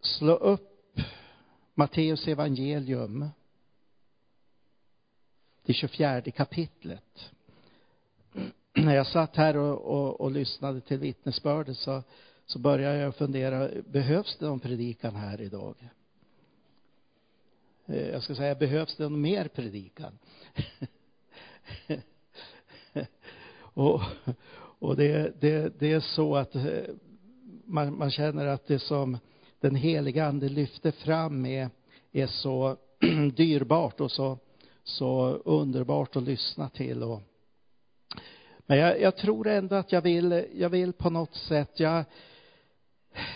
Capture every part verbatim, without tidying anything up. slå upp Matteus evangelium, det tjugofjärde kapitlet. När jag satt här och, och, och lyssnade till vittnesbördet så, så började jag fundera, behövs det någon predikan här idag? Jag ska säga, behövs det någon mer predikan? och och det, det, det är så att man, man känner att det som den heliga ande lyfter fram är, är så dyrbart och så, så underbart att lyssna till. Och men jag, jag tror ändå att jag vill, jag vill på något sätt, jag,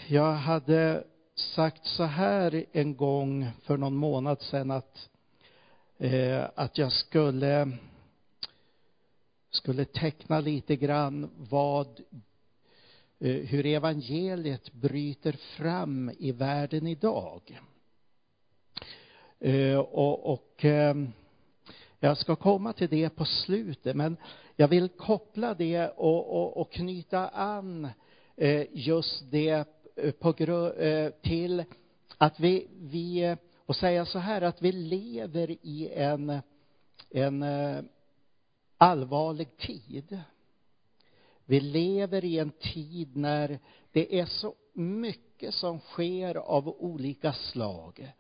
jag hade sagt så här en gång för någon månad sedan att, eh, att jag skulle, skulle teckna lite grann vad, eh, hur evangeliet bryter fram i världen idag. Eh, och... och eh, Jag ska komma till det på slutet, men jag vill koppla det och, och, och knyta an eh, just det på gru- eh, till att vi, vi, och säga så här, att vi lever i en, en eh, allvarlig tid. Vi lever i en tid när det är så mycket som sker av olika slag.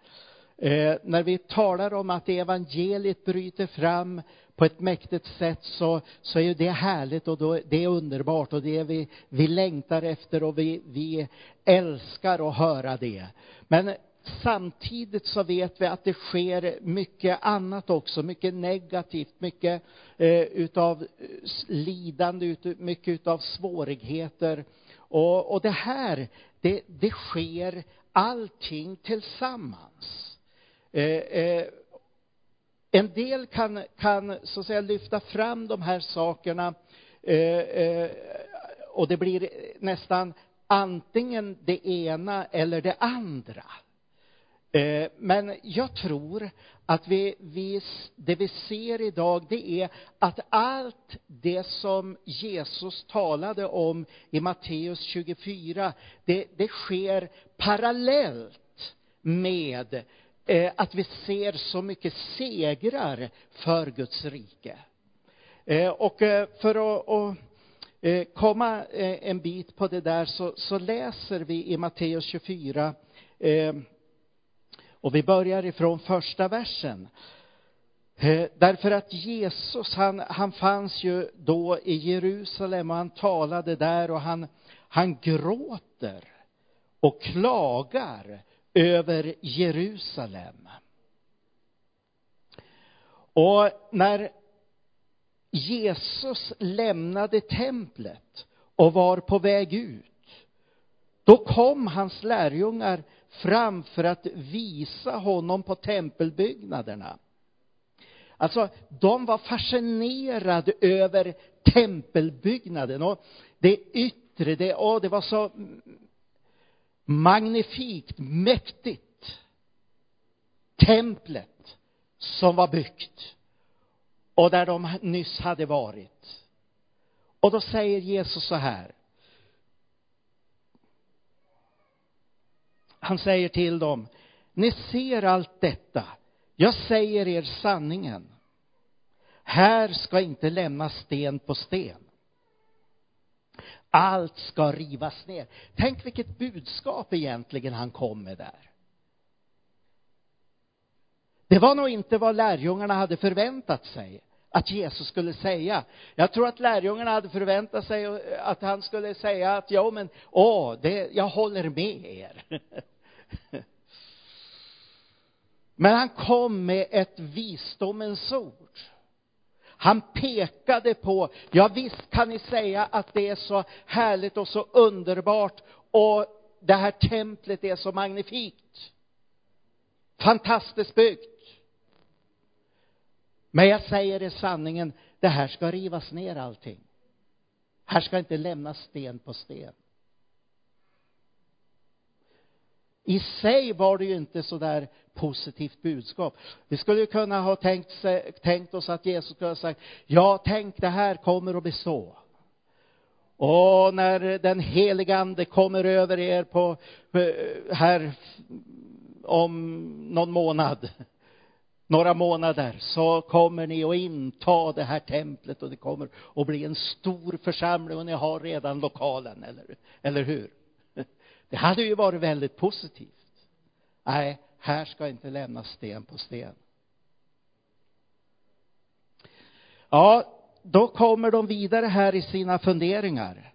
Eh, när vi talar om att evangeliet bryter fram på ett mäktigt sätt så, så är ju det härligt och då, det är underbart och det är vi, vi längtar efter och vi, vi älskar att höra det. Men samtidigt så vet vi att det sker mycket annat också, mycket negativt, mycket eh, utav lidande, ut, mycket utav svårigheter och, och det här, det, det sker allting tillsammans. Eh, eh, en del kan, kan så att säga lyfta fram de här sakerna eh, eh, och det blir nästan antingen det ena eller det andra. Eh, men jag tror att vi, vi, det vi ser idag, det är att allt det som Jesus talade om i Matteus tjugofyra, det, det sker parallellt med att vi ser så mycket segrar för Guds rike. Och för att komma en bit på det där så läser vi i Matteus tjugofyra. Och vi börjar ifrån första versen. Därför att Jesus, han, han fanns ju då i Jerusalem och han talade där och han, han gråter och klagar över Jerusalem. Och när Jesus lämnade templet och var på väg ut, då kom hans lärjungar fram för att visa honom på tempelbyggnaderna. Alltså, de var fascinerade över tempelbyggnaden och det yttre, det, oh, det var så magnifikt, mäktigt. Templet som var byggt. Och där de nyss hade varit. Och då säger Jesus så här. Han säger till dem. Ni ser allt detta. Jag säger er sanningen. Här ska inte lämnas sten på sten. Allt ska rivas ner. Tänk vilket budskap egentligen han kom med där. Det var nog inte vad lärjungarna hade förväntat sig att Jesus skulle säga. Jag tror att lärjungarna hade förväntat sig att han skulle säga att ja, men åh, det, jag håller med er. Men han kom med ett visdomens ord. Han pekade på, ja visst kan ni säga att det är så härligt och så underbart och det här templet är så magnifikt. Fantastiskt byggt. Men jag säger i sanningen, det här ska rivas ner allting. Här ska inte lämnas sten på sten. I sig var det ju inte så där positivt budskap. Vi skulle ju kunna ha tänkt, sig, tänkt oss att Jesus skulle ha sagt, ja, tänk, det här kommer att bestå. Och när den heliga ande kommer över er på här om någon månad, några månader, så kommer ni att inta det här templet och det kommer att bli en stor församling och ni har redan lokalen, eller, eller hur? Det hade ju varit väldigt positivt. Nej, här ska inte lämnas sten på sten. Ja, då kommer de vidare här i sina funderingar.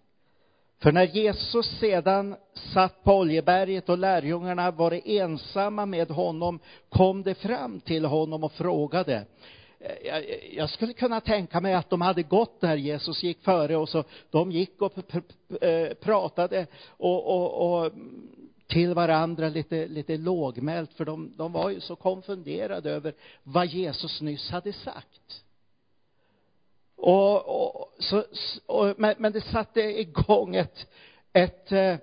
För när Jesus sedan satt på Oljeberget och lärjungarna var ensamma med honom, kom det fram till honom och frågade. Jag skulle kunna tänka mig att de hade gått där Jesus gick före, och så de gick och pratade och, och, och till varandra lite, lite lågmält, för de, de var ju så konfunderade över vad Jesus nyss hade sagt. Och, och, så, och, men, men det satte igång ett, ett eh,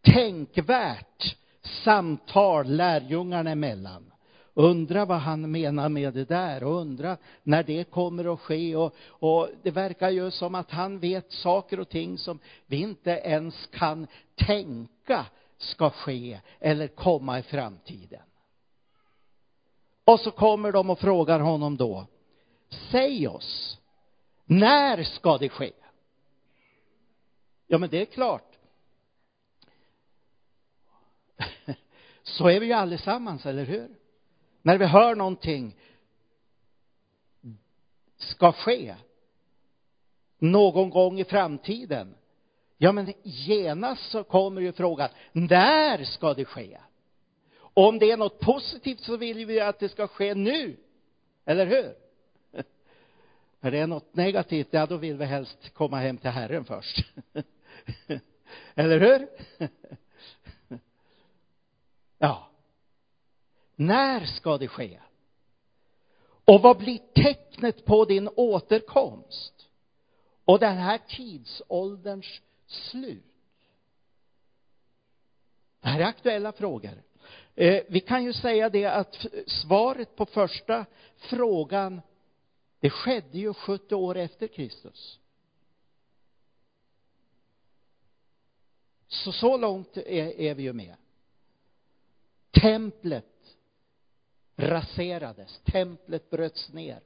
tänkvärt samtal lärjungarna emellan. Undra vad han menar med det där, och undra när det kommer att ske. Och, och det verkar ju som att han vet saker och ting som vi inte ens kan tänka ska ske eller komma i framtiden. Och så kommer de och frågar honom då. Säg oss, när ska det ske? Ja, men det är klart. Så är vi ju allesammans, eller hur? När vi hör någonting ska ske någon gång i framtiden, ja, men genast så kommer ju frågan, när ska det ske? Och om det är något positivt så vill vi att det ska ske nu, eller hur? För det är något negativt, ja, då vill vi helst komma hem till Herren först. Eller hur? Ja. När ska det ske? Och vad blir tecknet på din återkomst? Och den här tidsålderns slut? Det här är aktuella frågor. Eh, vi kan ju säga det att svaret på första frågan, det skedde ju sjuttio år efter Kristus. Så så långt är, är vi ju med. Templet raserades. Templet bröts ner.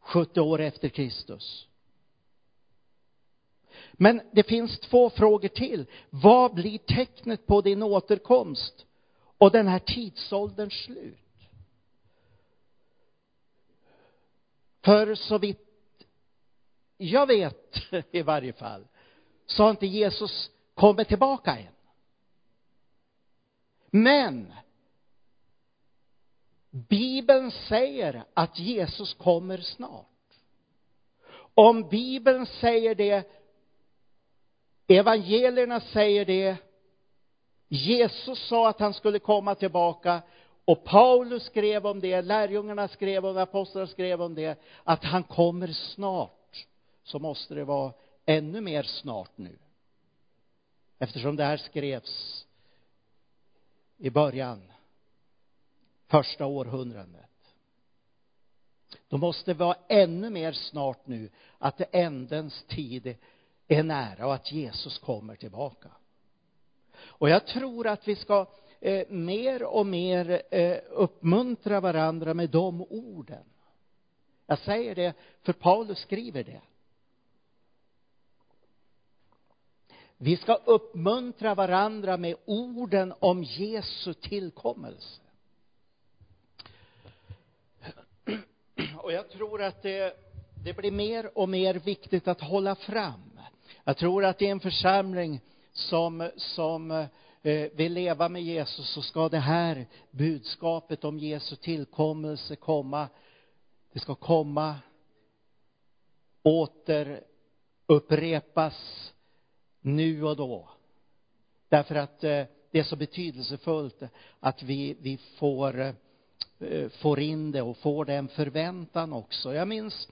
sjuttio år efter Kristus. Men det finns två frågor till. Vad blir tecknet på din återkomst? Och den här tidsålderns slut? För så vitt jag vet i varje fall, så har inte Jesus kommit tillbaka än. Men Bibeln säger att Jesus kommer snart. Om Bibeln säger det, evangelierna säger det, Jesus sa att han skulle komma tillbaka. Och Paulus skrev om det, lärjungarna skrev och apostlarna skrev om det, att han kommer snart. Så måste det vara ännu mer snart nu. Eftersom det här skrevs i början, första århundradet. Då måste det vara ännu mer snart nu att ändens tid är nära och att Jesus kommer tillbaka. Och jag tror att vi ska Eh, mer och mer eh, uppmuntra varandra med de orden. Jag säger det för Paulus skriver det. Vi ska uppmuntra varandra med orden om Jesu tillkommelse. Och jag tror att det, det blir mer och mer viktigt att hålla fram. Jag tror att det är en församling som... som vi lever med Jesus, så ska det här budskapet om Jesu tillkommelse komma. Det ska komma, åter upprepas nu och då. Därför att det är så betydelsefullt att vi, vi får, får in det och får den förväntan också. Jag minns,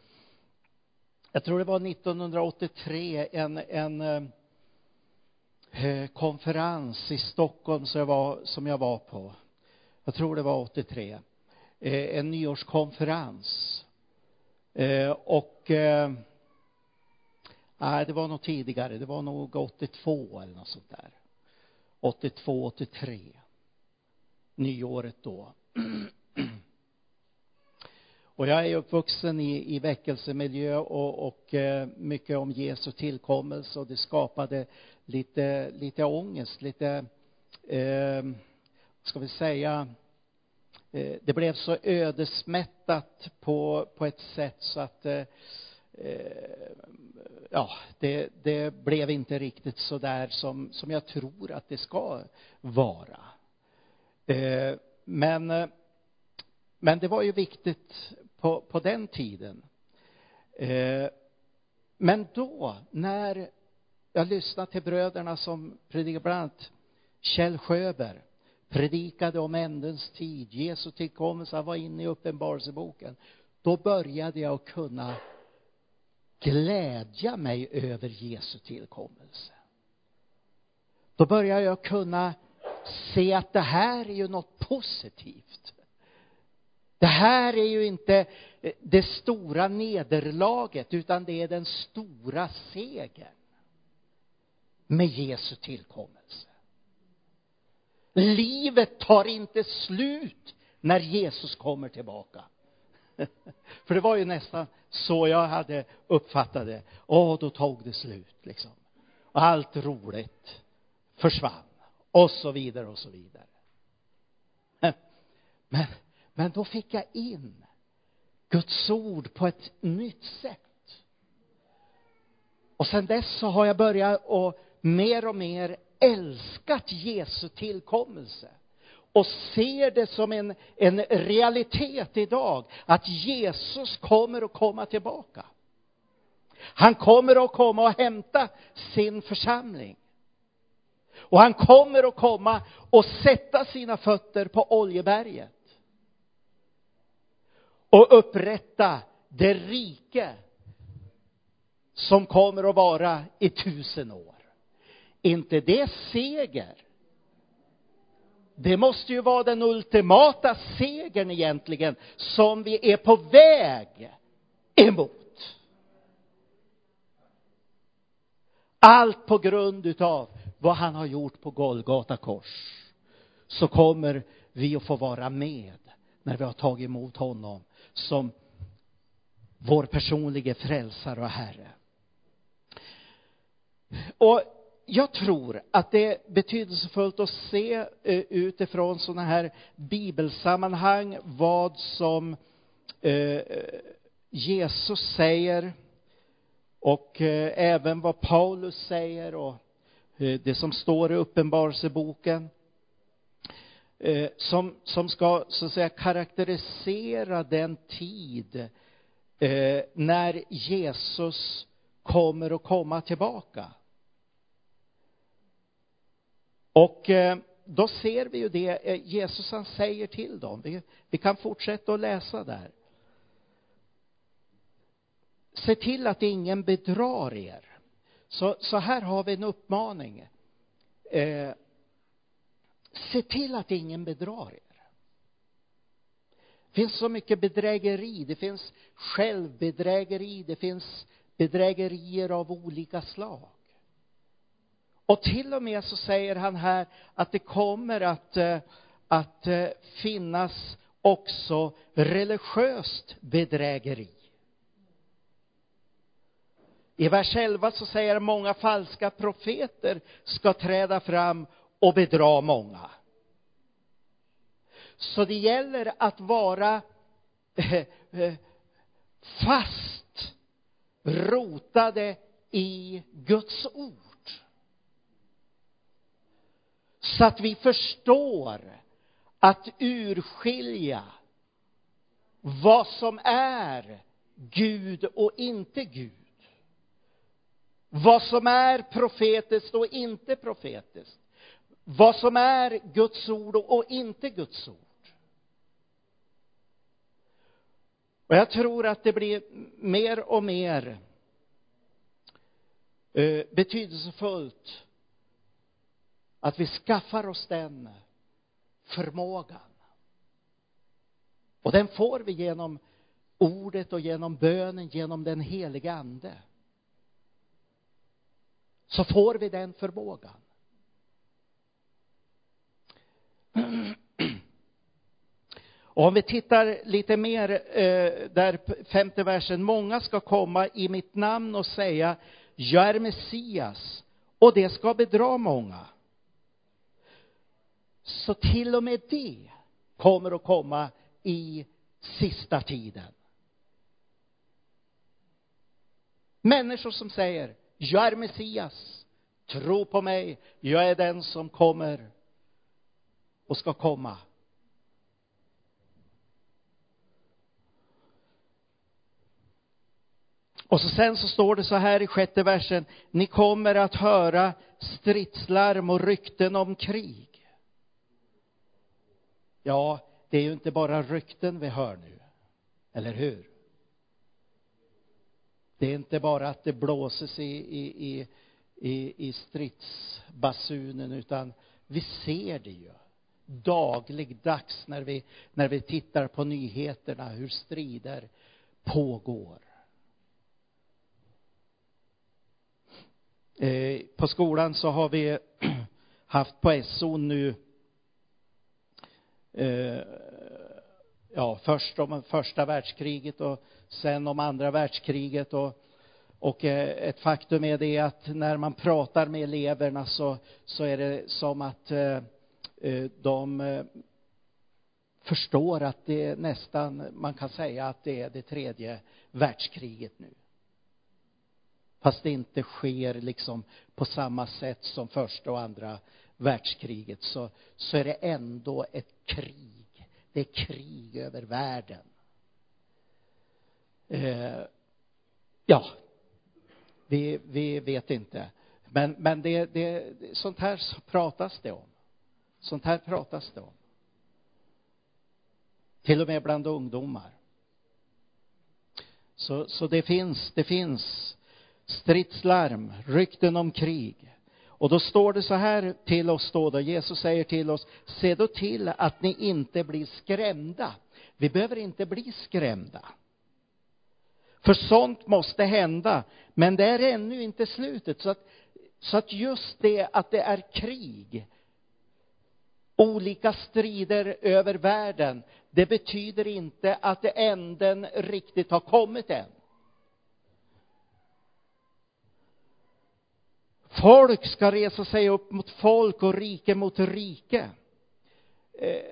jag tror det var nittonhundraåttiotre, en... en konferens i Stockholm som jag, var, som jag var på. Jag tror det var åttiotre. En nyårskonferens. Och Nej, det var nog tidigare. Det var nog åttiotvå eller något sånt där. åttiotvå åttiotre. Nyåret då. Och jag är uppvuxen i, i väckelsemiljö och, och eh, mycket om Jesu tillkommelse. Och det skapade lite, lite ångest, lite, eh, ska vi säga, eh, det blev så ödesmättat på, på ett sätt så att eh, ja, det, det blev inte riktigt så där som, som jag tror att det ska vara. Eh, men, men det var ju viktigt på, på den tiden. Eh, men då, när jag lyssnade till bröderna som predikade, bland annat Kjell Sjöberg, predikade om ändens tid, Jesu tillkommelse, han var inne i Uppenbarelseboken. Då började jag att kunna glädja mig över Jesu tillkommelse. Då börjar jag kunna se att det här är ju något positivt. Det här är ju inte det stora nederlaget, utan det är den stora segern med Jesu tillkommelse. Livet tar inte slut när Jesus kommer tillbaka. För det var ju nästan så jag hade uppfattat det. Åh, då tog det slut liksom. Och allt roligt försvann. Och så vidare och så vidare. Men, men, men då fick jag in Guds ord på ett nytt sätt. Och sen dess så har jag börjat att mer och mer älskat Jesu tillkommelse. Och ser det som en, en realitet idag. Att Jesus kommer att komma tillbaka. Han kommer att komma och hämta sin församling. Och han kommer att komma och sätta sina fötter på Oljeberget. Och upprätta det rike som kommer att vara i tusen år. Inte det seger. Det måste ju vara den ultimata segern egentligen som vi är på väg emot. Allt på grund utav vad han har gjort på Golgatakors. Så kommer vi att få vara med när vi har tagit emot honom som vår personliga frälsare och Herre. Och jag tror att det är betydelsefullt att se utifrån sådana här bibelsammanhang vad som eh, Jesus säger och eh, även vad Paulus säger och eh, det som står i Uppenbarelseboken eh, som, som ska så att säga karaktärisera den tid eh, när Jesus kommer att komma tillbaka. Och då ser vi ju det Jesus han säger till dem. Vi, vi kan fortsätta att läsa där. Se till att ingen bedrar er. Så, så här har vi en uppmaning. Eh, se till att ingen bedrar er. Det finns så mycket bedrägeri. Det finns självbedrägeri. Det finns bedrägerier av olika slag. Och till och med så säger han här att det kommer att, att finnas också religiöst bedrägeri. I vers elva så säger han, många falska profeter ska träda fram och bedra många. Så det gäller att vara fast rotade i Guds ord. Så att vi förstår att urskilja vad som är Gud och inte Gud. Vad som är profetiskt och inte profetiskt. Vad som är Guds ord och inte Guds ord. Och jag tror att det blir mer och mer betydelsefullt att vi skaffar oss den förmågan. Och den får vi genom ordet och genom bönen, genom den heliga ande. så får vi den förmågan. Och om vi tittar lite mer eh, där femte versen. Många ska komma i mitt namn och säga: jag är Messias, och det ska bedra många. Så till och med det kommer att komma i sista tiden. Människor som säger: jag är Messias, tro på mig, jag är den som kommer och ska komma. Och så sen så står det så här i sjätte versen: ni kommer att höra stridslarm och rykten om krig. Ja, det är ju inte bara rykten vi hör nu, eller hur? Det är inte bara att det blåses i, i, i, i stridsbasunen, utan vi ser det ju dagligdags när vi, när vi tittar på nyheterna, hur strider pågår. Eh, på skolan så har vi haft på S O nu, eh, ja, först om första världskriget och sen om andra världskriget. Och, och eh, ett faktum är det att när man pratar med eleverna så, så är det som att eh, de eh, förstår att det nästan, man kan säga att det är det tredje världskriget nu. Fast det inte sker liksom på samma sätt som första och andra världskriget, så, så är det ändå ett krig. Det är krig över världen. Eh, ja, vi, vi vet inte. Men, men det, det, sånt här pratas det om. Sånt här pratas det om. Till och med bland ungdomar. Så, så det finns, det finns... stridslarm, rykten om krig. Och då står det så här till oss då, då Jesus säger till oss: se då till att ni inte blir skrämda. Vi behöver inte bli skrämda. För sånt måste hända, men det är ännu inte slutet. Så att, så att just det att det är krig, olika strider över världen, det betyder inte att änden riktigt har kommit än. Folk ska resa sig upp mot folk och rike mot rike. Eh,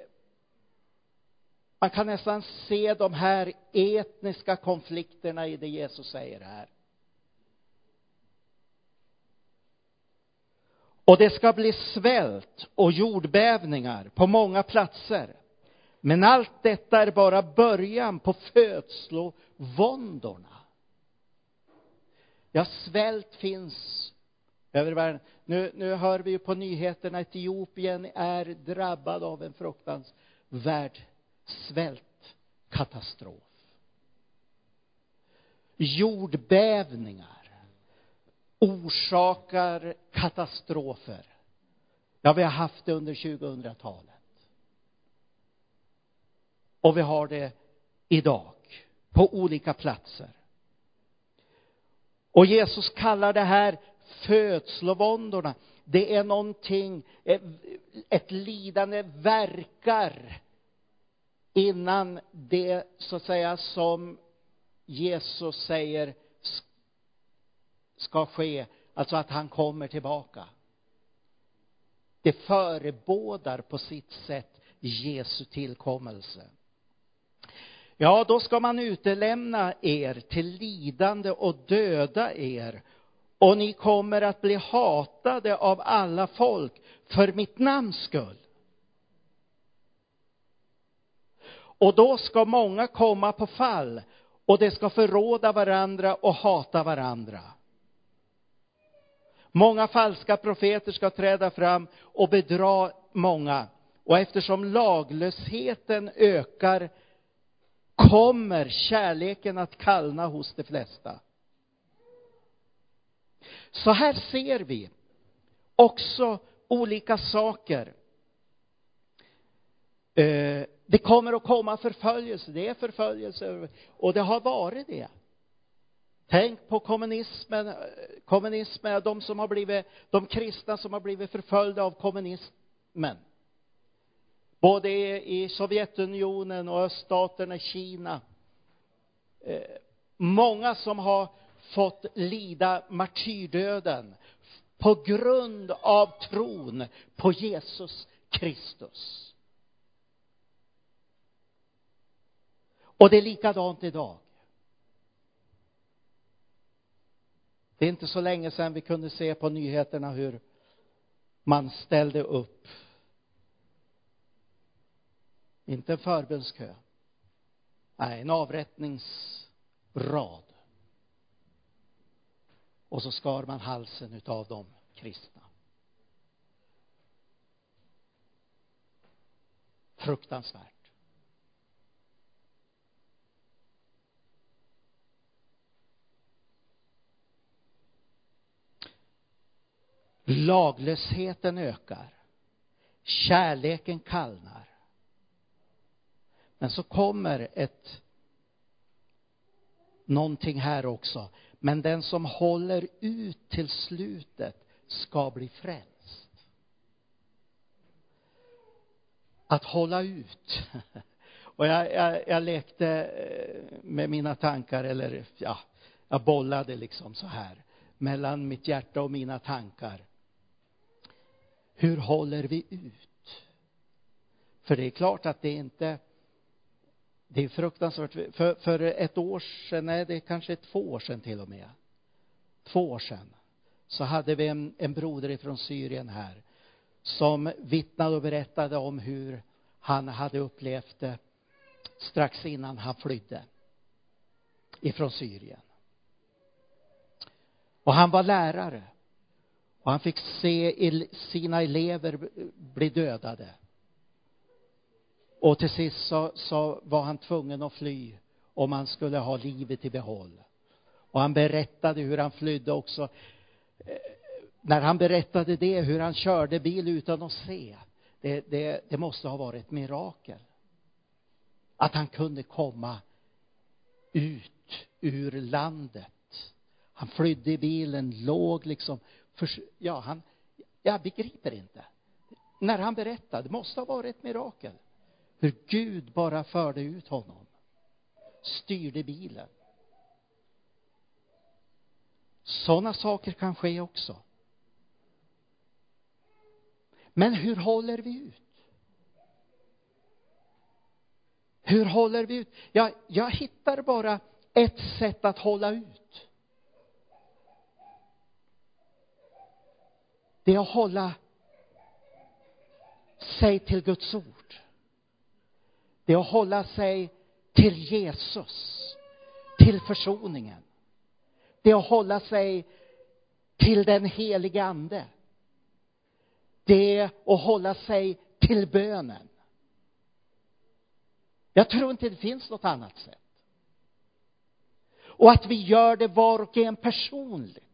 man kan nästan se de här etniska konflikterna i det Jesus säger här. Och det ska bli svält och jordbävningar på många platser. Men allt detta är bara början på födslovåndorna. Ja, svält finns över världen. Nu, nu hör vi ju på nyheterna att Etiopien är drabbad av en fruktansvärd svältkatastrof. Jordbävningar orsakar katastrofer. Ja, vi har haft det under tjugohundratalet. Och vi har det idag på olika platser. Och Jesus kallar det här födslovåndorna. Det är någonting, ett lidande verkar innan det, så att säga, som Jesus säger ska ske, alltså att han kommer tillbaka. Det förebådar på sitt sätt Jesu tillkommelse. Ja, då ska man utelämna er till lidande och döda er. Och ni kommer att bli hatade av alla folk för mitt namns skull. Och då ska många komma på fall, och de ska förråda varandra och hata varandra. Många falska profeter ska träda fram och bedra många. Och eftersom laglösheten ökar kommer kärleken att kallna hos de flesta. Så här ser vi också olika saker. Det kommer att komma förföljelse. Det är förföljelse. Och det har varit det. Tänk på kommunismen, kommunismen, de som har blivit, de kristna som har blivit förföljda av kommunismen. Både i Sovjetunionen och öststaterna, Kina. Eh, många som har fått lida martyrdöden på grund av tron på Jesus Kristus. Och det är likadant idag. Det är inte så länge sedan vi kunde se på nyheterna hur man ställde upp. Inte en förbönskö. Nej, en avrättningsrad. Och så skar man halsen utav de kristna. Fruktansvärt. Laglösheten ökar. Kärleken kallnar. Men så kommer ett någonting här också. Men den som håller ut till slutet ska bli frälst. Att hålla ut. Och jag, jag, jag lekte med mina tankar, eller ja, jag bollade liksom så här mellan mitt hjärta och mina tankar. Hur håller vi ut? För det är klart att det inte... Det är fruktansvärt. För, för ett år sedan, nej det är kanske två år sedan till och med. Två år sedan. Så hade vi en, en broder från Syrien här. Som vittnade och berättade om hur han hade upplevt det strax innan han flydde. Ifrån Syrien. Och han var lärare. Och han fick se sina elever bli dödade. Och till sist så, så var han tvungen att fly om han skulle ha livet i behåll. Och han berättade hur han flydde också. När han berättade det, hur han körde bil utan att se. Det, det, det måste ha varit ett mirakel. Att han kunde komma ut ur landet. Han flydde i bilen, låg liksom... För, ja, han, jag begriper inte. När han berättade, måste ha varit ett mirakel. Hur Gud bara förde ut honom. Styrde bilen. Sådana saker kan ske också. Men hur håller vi ut? Hur håller vi ut? Jag, jag hittar bara ett sätt att hålla ut. Det är att hålla sig till Guds ord. Det är att hålla sig till Jesus. Till försoningen. Det är att hålla sig till den helige ande. Det är att hålla sig till bönen. Jag tror inte det finns något annat sätt. Och att vi gör det var och en personligt.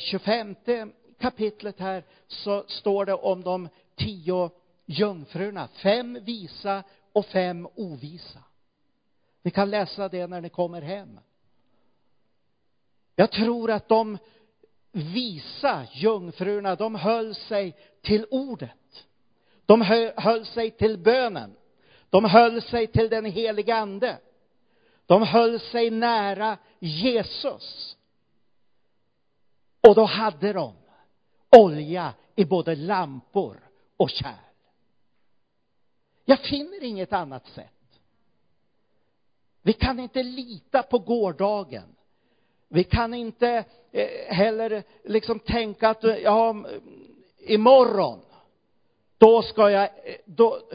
tjugofemte kapitlet här så står det om de tio jungfrurna. Fem visa och fem ovisa. Ni kan läsa det när ni kommer hem. Jag tror att de visa jungfrurna, de höll sig till ordet. De höll sig till bönen. De höll sig till den helige ande. De höll sig nära Jesus. Och då hade de olja i både lampor och kärl. Jag finner inget annat sätt. Vi kan inte lita på gårdagen. Vi kan inte heller liksom tänka att ja, imorgon då ska jag då,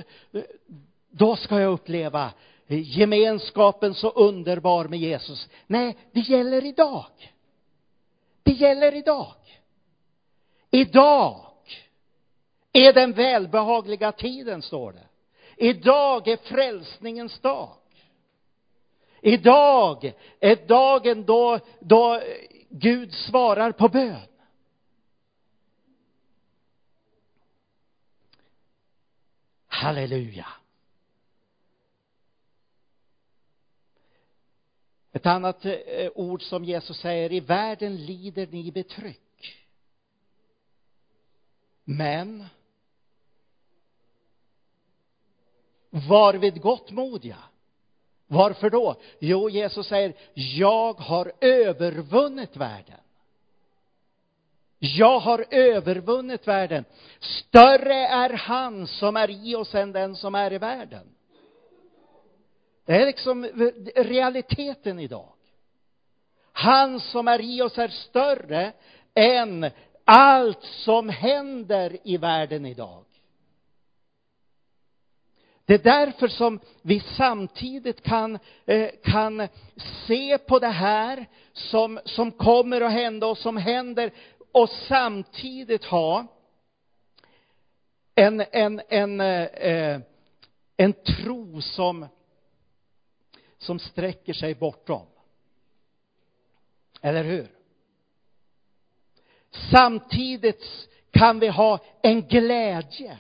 då ska jag uppleva gemenskapen så underbar med Jesus. Nej, det gäller idag. Det gäller idag. Idag är den välbehagliga tiden, står det. Idag är frälsningens dag. Idag är dagen då, då Gud svarar på bön. Halleluja. Ett annat ord som Jesus säger: i världen lider ni betryck. Men var vid gott modiga. Varför då? Jo, Jesus säger: jag har övervunnit världen. Jag har övervunnit världen. Större är han som är i oss än den som är i världen. Det är liksom realiteten idag. Han som är i oss är större än allt som händer i världen idag. Det är därför som vi samtidigt kan, kan se på det här som, som kommer att hända och som händer, och samtidigt ha en, en, en, en, en tro som, som sträcker sig bortom. Eller hur? Samtidigt kan vi ha en glädje.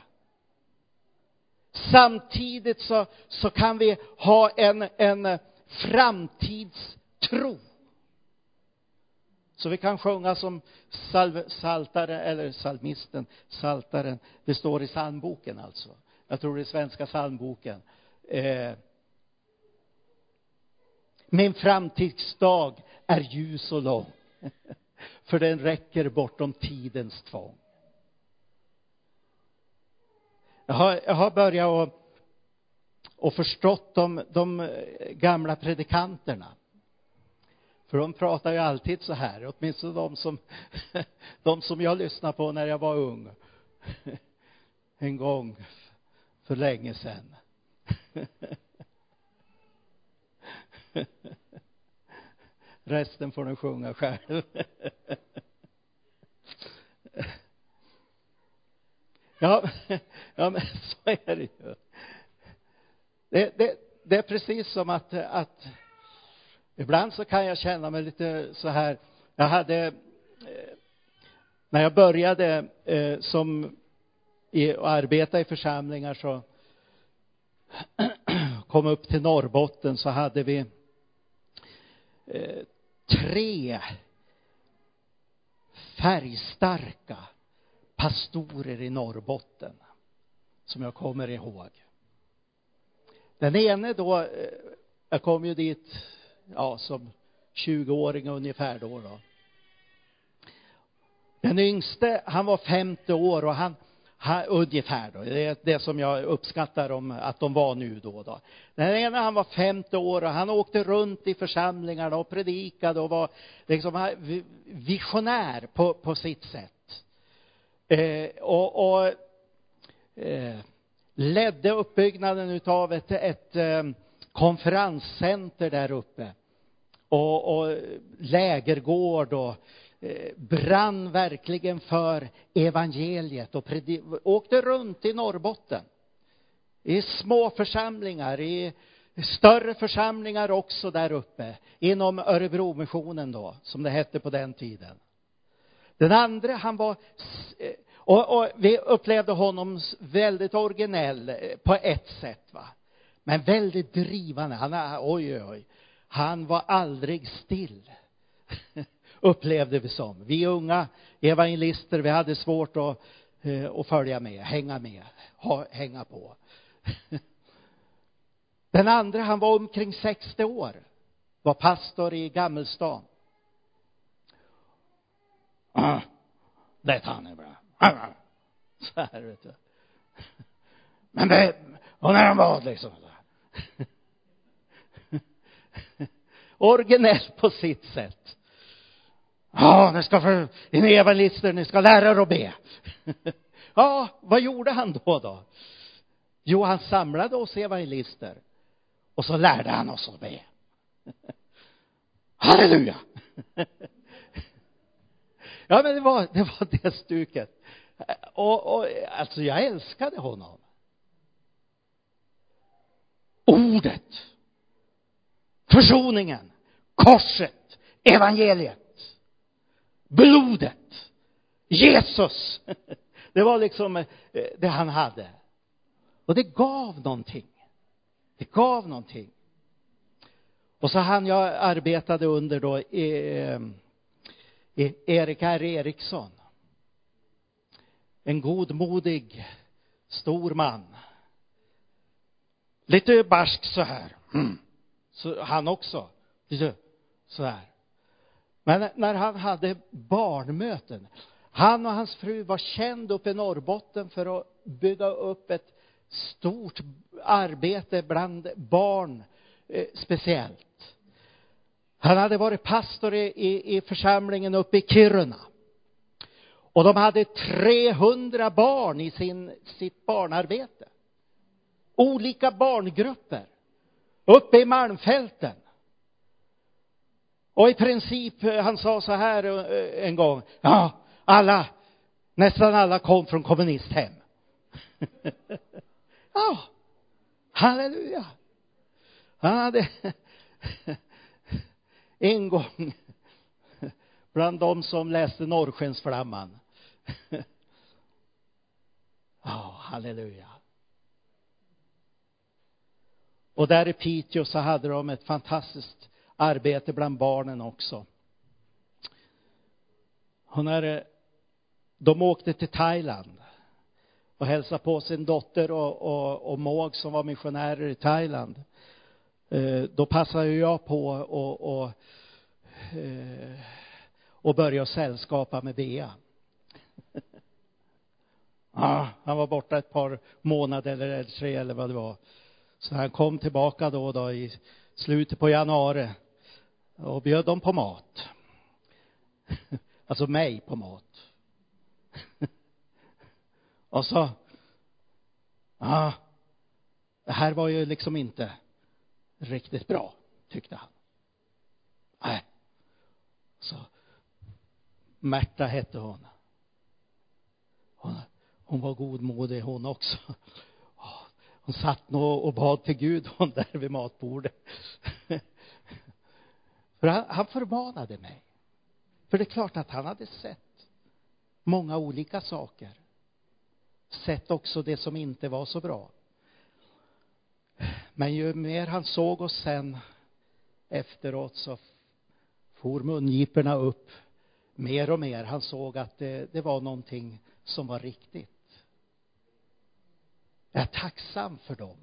Samtidigt så, så kan vi ha en, en framtidstro. Så vi kan sjunga som salv, saltaren, eller salmisten, saltaren. Det står i psalmboken alltså. Jag tror det är svenska psalmboken. Eh, Min framtidsdag är ljus och lång, för den räcker bortom tidens tvång. Jag har, jag har börjat och, och förstått de, de gamla predikanterna. För de pratar ju alltid så här, åtminstone de som, de som jag lyssnade på när jag var ung. En gång för länge sedan. Resten får de sjunga själv. Ja, ja, men så är det ju. Det, det, det är precis som att, att ibland så kan jag känna mig lite så här. Jag hade, när jag började som arbeta i församlingar, så kom upp till Norrbotten, så hade vi tre färgstarka pastorer i Norrbotten som jag kommer ihåg. Den ene då, jag kom ju dit ja, som tjugoåring ungefär då, då. Den yngste, han var femtio år, och han, han ungefär då, det är det som jag uppskattar om att de var nu då då. Den ena, han var femtio år, och han åkte runt i församlingarna och predikade och var liksom visionär på, på sitt sätt. Eh, och och eh, ledde uppbyggnaden utav ett, ett eh, konferenscenter där uppe, och, och lägergård, och eh, brann verkligen för evangeliet, och predi- åkte runt i Norrbotten i små församlingar, i större församlingar också där uppe inom Örebro missionen då, som det hette på den tiden. Den andra, han var, och, och vi upplevde honom väldigt originell på ett sätt va. Men väldigt drivande. Han, oj, oj. Han var aldrig still. Upplevde vi som. Vi unga evangelister, vi hade svårt att, att följa med, hänga med, ha, hänga på. Den andra, han var omkring sextio år. Var pastor i Gammelstan. Ah, det han är bra. Ah, så här vet du. Men det, och när han var liksom så här. Originell på sitt sätt. Ja, ah, ni ska för in evangelister, ni ska lära er att be. Ja, ah, vad gjorde han då då? Jo, han samlade oss evangelister. Och så lärde han oss att be. Halleluja! Ja, men det var det, var det stuket. Och, och alltså jag älskade honom. Ordet. Försoningen. Korset. Evangeliet. Blodet. Jesus. Det var liksom det han hade. Och det gav någonting. Det gav någonting. Och så han jag arbetade under då eh, eh, Erik R. Eriksson. En godmodig stor man. Lite barsk så här. Mm. Så han också. Så här. Men när han hade barnmöten. Han och hans fru var känd uppe i Norrbotten för att bygga upp ett stort arbete bland barn eh, speciellt. Han hade varit pastor i, i, i församlingen uppe i Kiruna. Och de hade trehundra barn i sin, sitt barnarbete. Olika barngrupper. Uppe i Malmfälten. Och i princip, han sa så här en gång. Ja, alla, nästan alla kom från kommunisthem. Ja, halleluja. Han hade en gång bland de som läste Norrskensflamman. Ja, halleluja. Och där i Piteå så hade de ett fantastiskt arbete bland barnen också. Och när de åkte till Thailand och hälsade på sin dotter och, och, och måg som var missionärer i Thailand, då passade jag på och, och, och började sällskapa med Bea. Ja, han var borta ett par månader eller tre eller vad det var. Så han kom tillbaka då, då i slutet på januari och bjöd dem på mat. Alltså mig på mat. Och så, ja, det här var ju liksom inte riktigt bra, tyckte han. Nej. Så, Märta hette hon. Hon, hon var godmodig hon också. Hon satt nog och bad till Gud hon där vid matbordet. För han, han förmanade mig. För det är klart att han hade sett många olika saker. Sett också det som inte var så bra. Men ju mer han såg oss sen efteråt så for mungiporna upp mer och mer. Han såg att det, det var någonting som var riktigt. Jag är tacksam för dem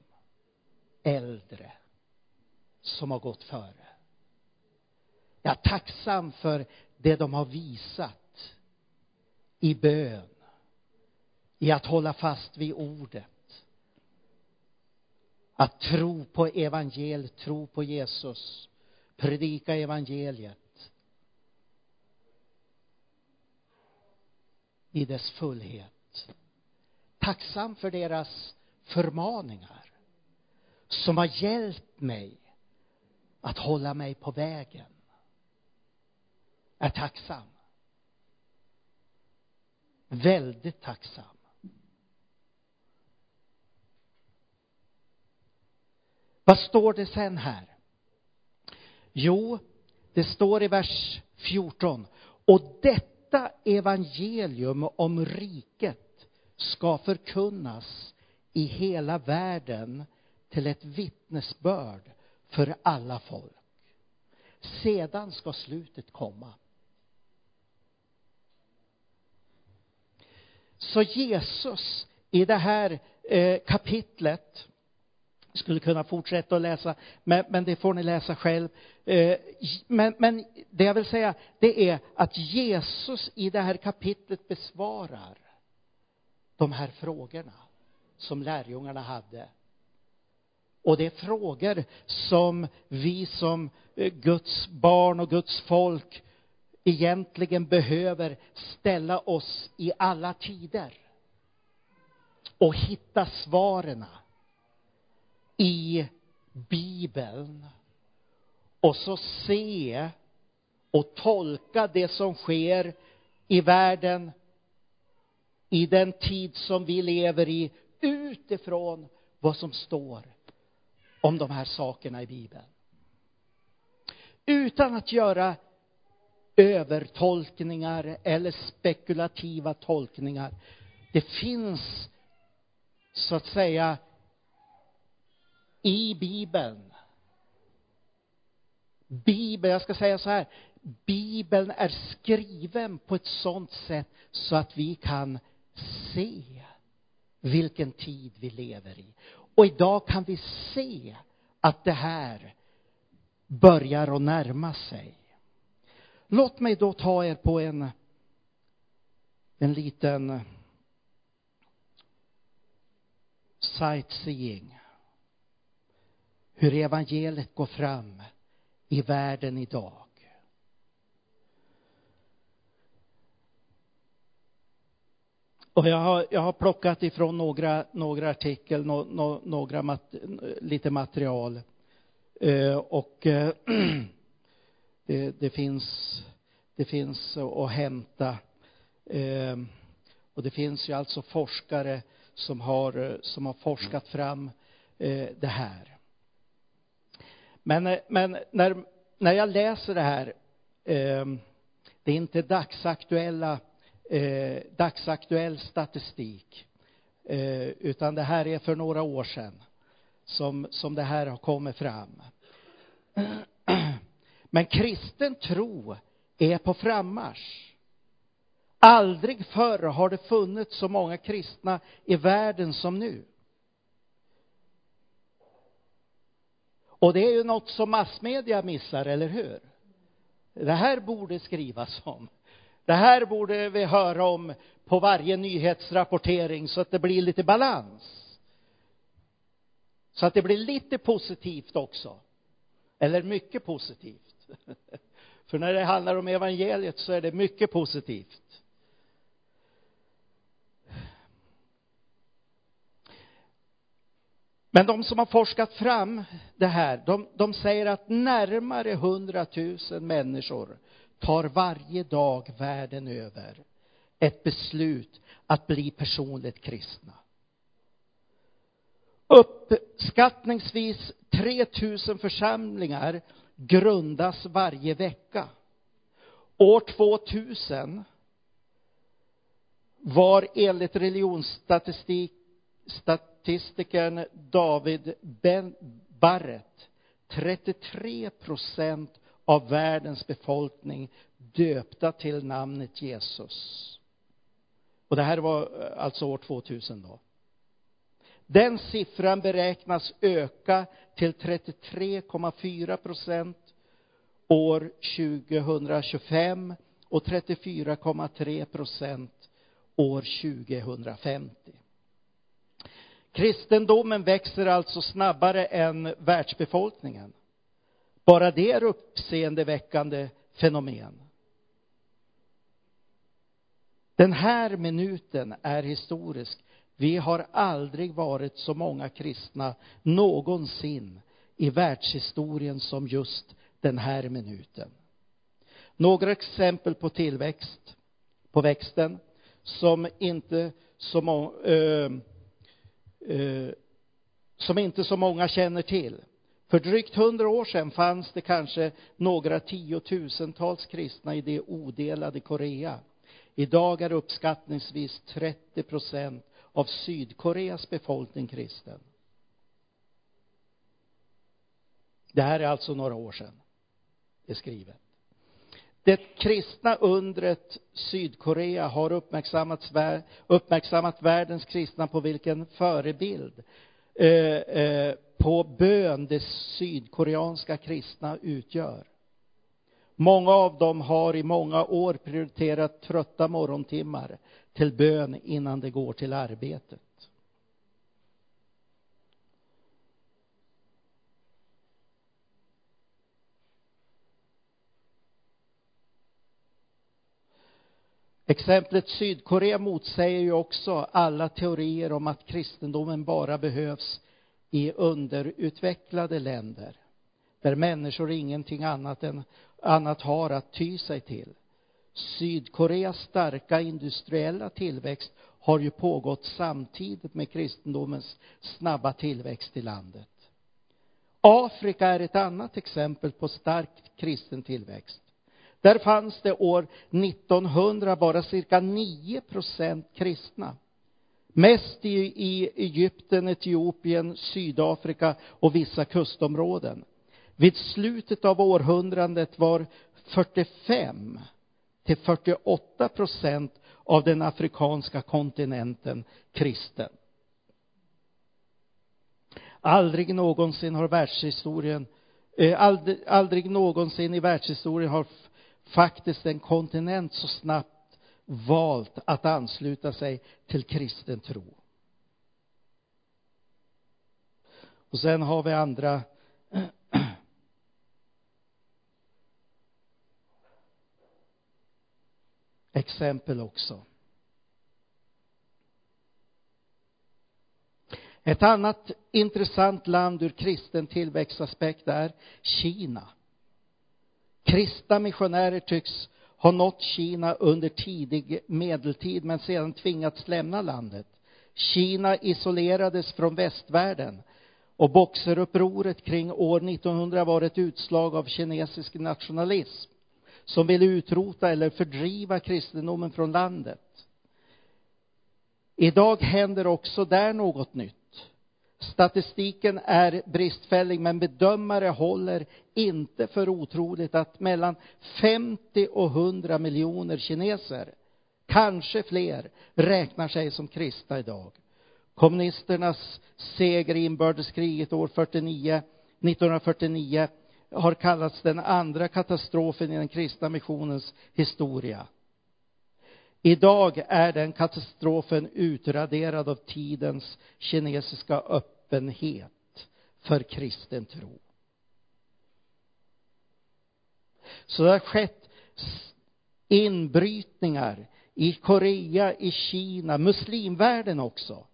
äldre som har gått före. Jag är tacksam för det de har visat i bön. I att hålla fast vid ordet. Att tro på evangeliet, tro på Jesus. Predika evangeliet. I dess fullhet. Tacksam för deras förmaningar som har hjälpt mig att hålla mig på vägen. Är tacksam. Väldigt tacksam. Vad står det sen här? Jo, det står i vers fjorton. Och detta evangelium om riket ska förkunnas i hela världen till ett vittnesbörd för alla folk. Sedan ska slutet komma. Så Jesus i det här eh, kapitlet, skulle kunna fortsätta att läsa, men, men det får ni läsa själv. Eh, men, men det jag vill säga, det är att Jesus i det här kapitlet besvarar de här frågorna som lärjungarna hade. Och det är frågor som vi som Guds barn och Guds folk egentligen behöver ställa oss i alla tider. Och hitta svaren i Bibeln. Och så se och tolka det som sker i världen i den tid som vi lever i utifrån vad som står om de här sakerna i Bibeln. Utan att göra övertolkningar eller spekulativa tolkningar. Det finns så att säga i Bibeln Bibeln, jag ska säga så här, Bibeln är skriven på ett sådant sätt så att vi kan se vilken tid vi lever i. Och idag kan vi se att det här börjar att närma sig. Låt mig då ta er på en, en liten sightseeing. Hur evangeliet går fram i världen idag. Och jag har, jag har plockat ifrån några, några artikel, no, no, några mat, lite material. Eh, och eh, det, det, finns, det finns att hämta. Eh, och det finns ju alltså forskare som har, som har forskat fram eh, det här. Men, men när, när jag läser det här, eh, det är inte dagsaktuella Eh, dagsaktuell statistik eh, utan det här är för några år sedan som, som det här har kommit fram. Men kristen tro är på frammarsch. Aldrig förr har det funnits så många kristna i världen som nu. Och det är ju något som massmedia missar, eller hur? Det här borde skrivas om. Det här borde vi höra om på varje nyhetsrapportering så att det blir lite balans. Så att det blir lite positivt också. Eller mycket positivt. För när det handlar om evangeliet så är det mycket positivt. Men de som har forskat fram det här, de, de säger att närmare hundratusen människor tar varje dag världen över ett beslut att bli personligt kristna. Uppskattningsvis tre tusen församlingar grundas varje vecka. År tvåtusen var enligt religionsstatistikern David Barrett trettiotre procent av världens befolkning döpta till namnet Jesus. Och det här var alltså år tvåtusen då. Den siffran beräknas öka till trettiotre komma fyra procent år tjugotjugofem och trettiofyra komma tre procent år tjugohundrafemtio. Kristendomen växer alltså snabbare än världsbefolkningen. Bara det är uppseendeväckande fenomen. Den här minuten är historisk. Vi har aldrig varit så många kristna någonsin i världshistorien som just den här minuten. Några exempel på tillväxt, på växten, som inte så må, äh, äh, som inte så många känner till. För drygt hundra år sedan fanns det kanske några tiotusentals kristna i det odelade Korea. Idag är uppskattningsvis trettio procent av Sydkoreas befolkning kristen. Det här är alltså några år sedan det är skrivet. Det kristna undret Sydkorea har uppmärksammat, uppmärksammat världens kristna på vilken förebild eh, eh, på bön de sydkoreanska kristna utgör. Många av dem har i många år prioriterat trötta morgontimmar till bön innan de går till arbetet. Exemplet Sydkorea motsäger ju också alla teorier om att kristendomen bara behövs i underutvecklade länder där människor ingenting annat än annat har att ty sig till. Sydkoreas starka industriella tillväxt har ju pågått samtidigt med kristendomens snabba tillväxt i landet. Afrika är ett annat exempel på stark kristen tillväxt. Där fanns det år nittonhundra bara cirka nio procent kristna. Mest i, i Egypten, Etiopien, Sydafrika och vissa kustområden. Vid slutet av århundradet var fyrtiofem till fyrtioåtta procent av den afrikanska kontinenten kristen. Aldrig någonsin har världshistorien eh, aldrig, aldrig någonsin i världshistorien har f- faktiskt en kontinent så snabbt valt att ansluta sig till kristen tro. Och sen har vi andra exempel också. Ett annat intressant land ur kristen tillväxtaspekt är Kina. Kristna missionärer tycks ha nått Kina under tidig medeltid men sedan tvingats lämna landet. Kina isolerades från västvärlden och boxerupproret kring år nittonhundra var ett utslag av kinesisk nationalism som ville utrota eller fördriva kristendomen från landet. Idag händer också där något nytt. Statistiken är bristfällig men bedömare håller inte för otroligt att mellan femtio och hundra miljoner kineser, kanske fler, räknar sig som kristna idag. Kommunisternas seger i inbördeskriget år fyrtionio, nittonhundrafyrtionio har kallats den andra katastrofen i den kristna missionens historia. Idag är den katastrofen utraderad av tidens kinesiska öppenhet för kristen tro. Så det har skett inbrytningar i Korea, i Kina, muslimvärlden också.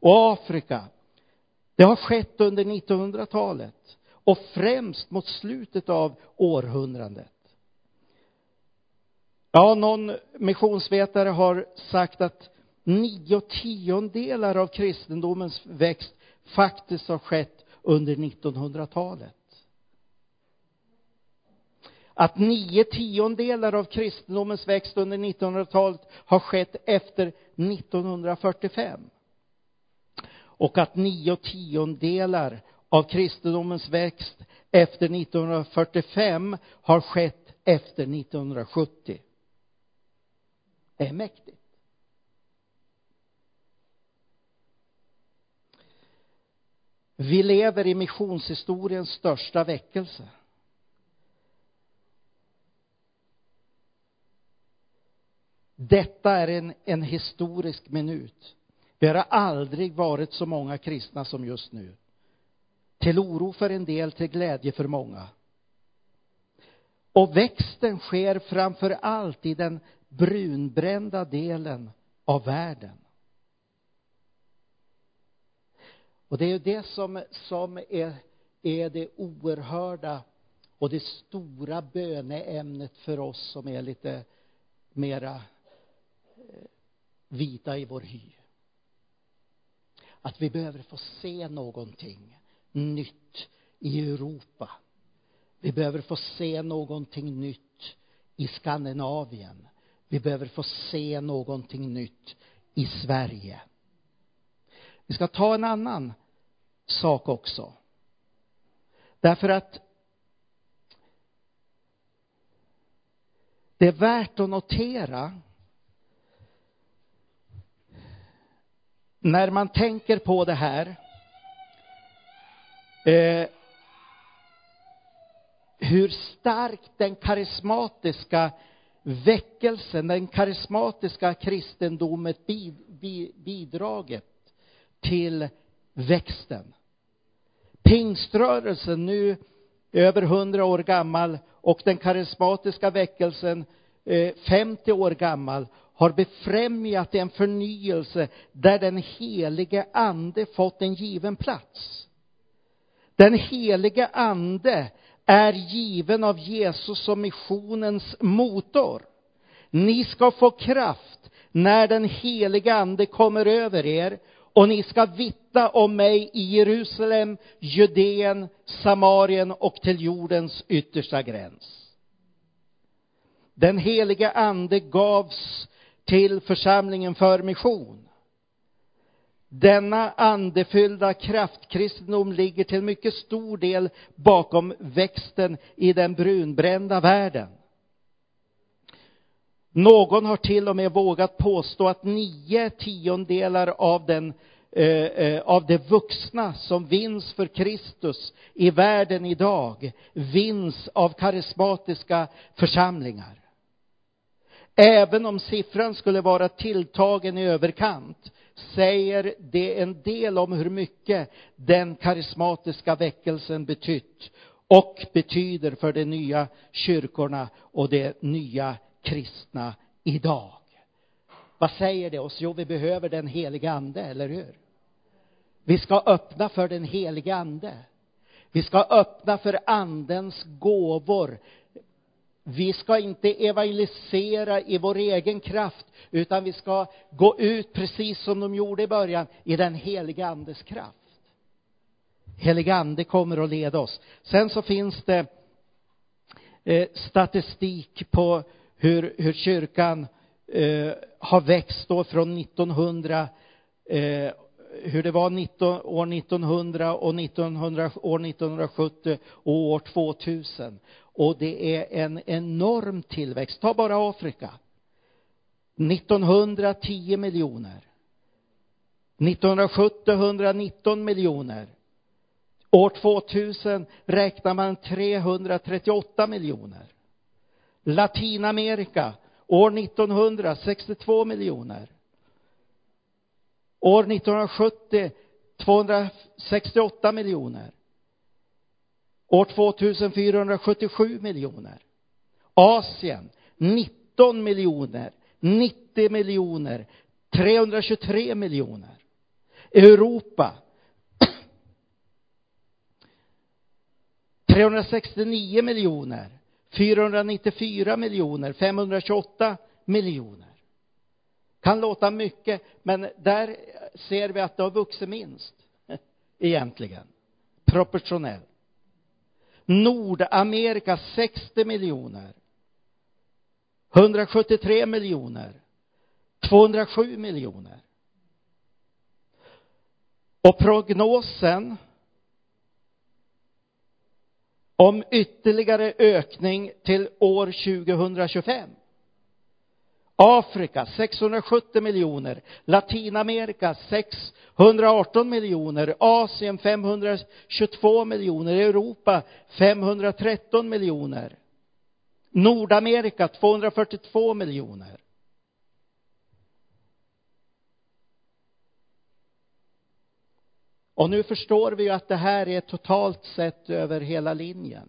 Och Afrika. Det har skett under nittonhundratalet och främst mot slutet av århundradet. Ja, någon missionsvetare har sagt att nio tiondelar av kristendomens växt faktiskt har skett under nittonhundratalet. Att nio tiondelar av kristendomens växt under nittonhundratalet har skett efter nittonhundrafyrtiofem. Och att nio tiondelar av kristendomens växt efter nittonhundrafyrtiofem har skett efter nittonhundrasjuttio. Det är mäktigt. Vi lever i missionshistoriens största väckelse. Detta är en, en historisk minut. Det har aldrig varit så många kristna som just nu. Till oro för en del, till glädje för många. Och växten sker framför allt i den brunbrända delen av världen. Och det är ju det som, som är, är det oerhörda och det stora böneämnet för oss som är lite mera vita i vår hy. Att vi behöver få se någonting nytt i Europa. Vi behöver få se någonting nytt i Skandinavien. Vi behöver få se någonting nytt i Sverige. Vi ska ta en annan sak också. Därför att det är värt att notera när man tänker på det här. Eh, hur starkt den karismatiska väckelsen, den karismatiska kristendomen bidraget till växten. Pingströrelsen, nu över hundra år gammal, och den karismatiska väckelsen femtio år gammal, har befrämjat en förnyelse där den helige ande fått en given plats. Den helige ande är given av Jesus som missionens motor. Ni ska få kraft när den heliga ande kommer över er, och ni ska vittna om mig i Jerusalem, Judeen, Samarien och till jordens yttersta gräns. Den heliga ande gavs till församlingen för mission. Denna andefyllda kraftkristendom ligger till mycket stor del bakom växten i den brunbrända världen. Någon har till och med vågat påstå att nio tiondelar av, den, eh, av de vuxna som vinns för Kristus i världen idag vinns av karismatiska församlingar. Även om siffran skulle vara tilltagen i överkant säger det en del om hur mycket den karismatiska väckelsen betytt och betyder för de nya kyrkorna och de nya kristna idag. Vad säger det oss? Jo, vi behöver den heliga ande, eller hur? Vi ska öppna för den heliga ande. Vi ska öppna för andens gåvor. Vi ska inte evangelisera i vår egen kraft, utan vi ska gå ut precis som de gjorde i början, i den heliga andes kraft. Heliga ande kommer att leda oss. Sen så finns det eh, statistik på hur, hur kyrkan eh, har växt då från nittonhundra, eh, hur det var nitton, år nittonhundra och nittonhundra, år nittonhundrasjuttio och år tvåtusen. Och det är en enorm tillväxt. Ta bara Afrika. nittonhundra tio miljoner. nittonhundrasjuttio etthundranitton miljoner. År tvåtusen räknar man trehundratrettioåtta miljoner. Latinamerika. År nittonhundra sextiotvå miljoner. År nittonhundrasjuttio tvåhundrasextioåtta miljoner. År tvåtusen fyrahundrasjuttiosju miljoner. Asien, nitton miljoner, nittio miljoner, trehundratjugotre miljoner. Europa, trehundrasextionio miljoner, fyrahundranittiofyra miljoner, femhundratjugoåtta miljoner. Kan låta mycket, men där ser vi att det har vuxit minst, egentligen, proportionellt. Nordamerika sextio miljoner, etthundrasjuttiotre miljoner, tvåhundrasju miljoner. Och prognosen om ytterligare ökning till år tjugotjugofem. Afrika sexhundrasjuttio miljoner, Latinamerika sexhundraarton miljoner, Asien femhundratjugotvå miljoner, Europa femhundratretton miljoner, Nordamerika tvåhundrafyrtiotvå miljoner. Och nu förstår vi ju att det här är totalt sett över hela linjen.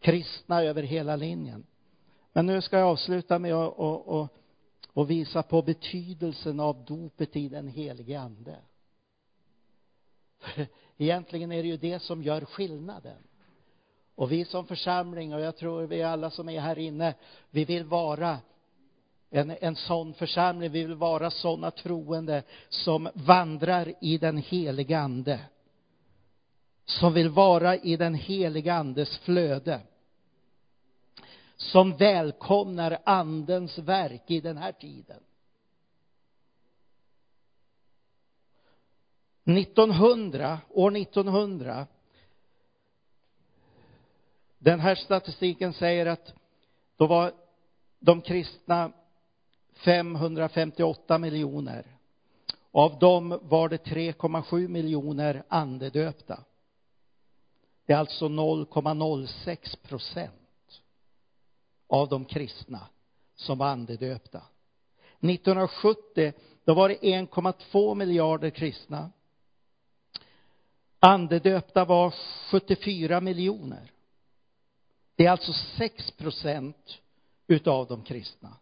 Kristna över hela linjen. Men nu ska jag avsluta med att och, och, och visa på betydelsen av dopet i den helige ande. Egentligen är det ju det som gör skillnaden. Och vi som församling, och jag tror vi alla som är här inne, vi vill vara en, en sån församling. Vi vill vara såna troende som vandrar i den helige ande. Som vill vara i den helige andes flöde. Som välkomnar andens verk i den här tiden. nittonhundra, år nittonhundra. Den här statistiken säger att då var de kristna femhundrafemtioåtta miljoner. Av dem var det tre komma sju miljoner andedöpta. Det är alltså noll komma noll sex procent. Av de kristna som var andedöpta. nittonhundrasjuttio då var det en komma två miljarder kristna. Andedöpta var sjuttiofyra miljoner. Det är alltså sex procent utav de kristna.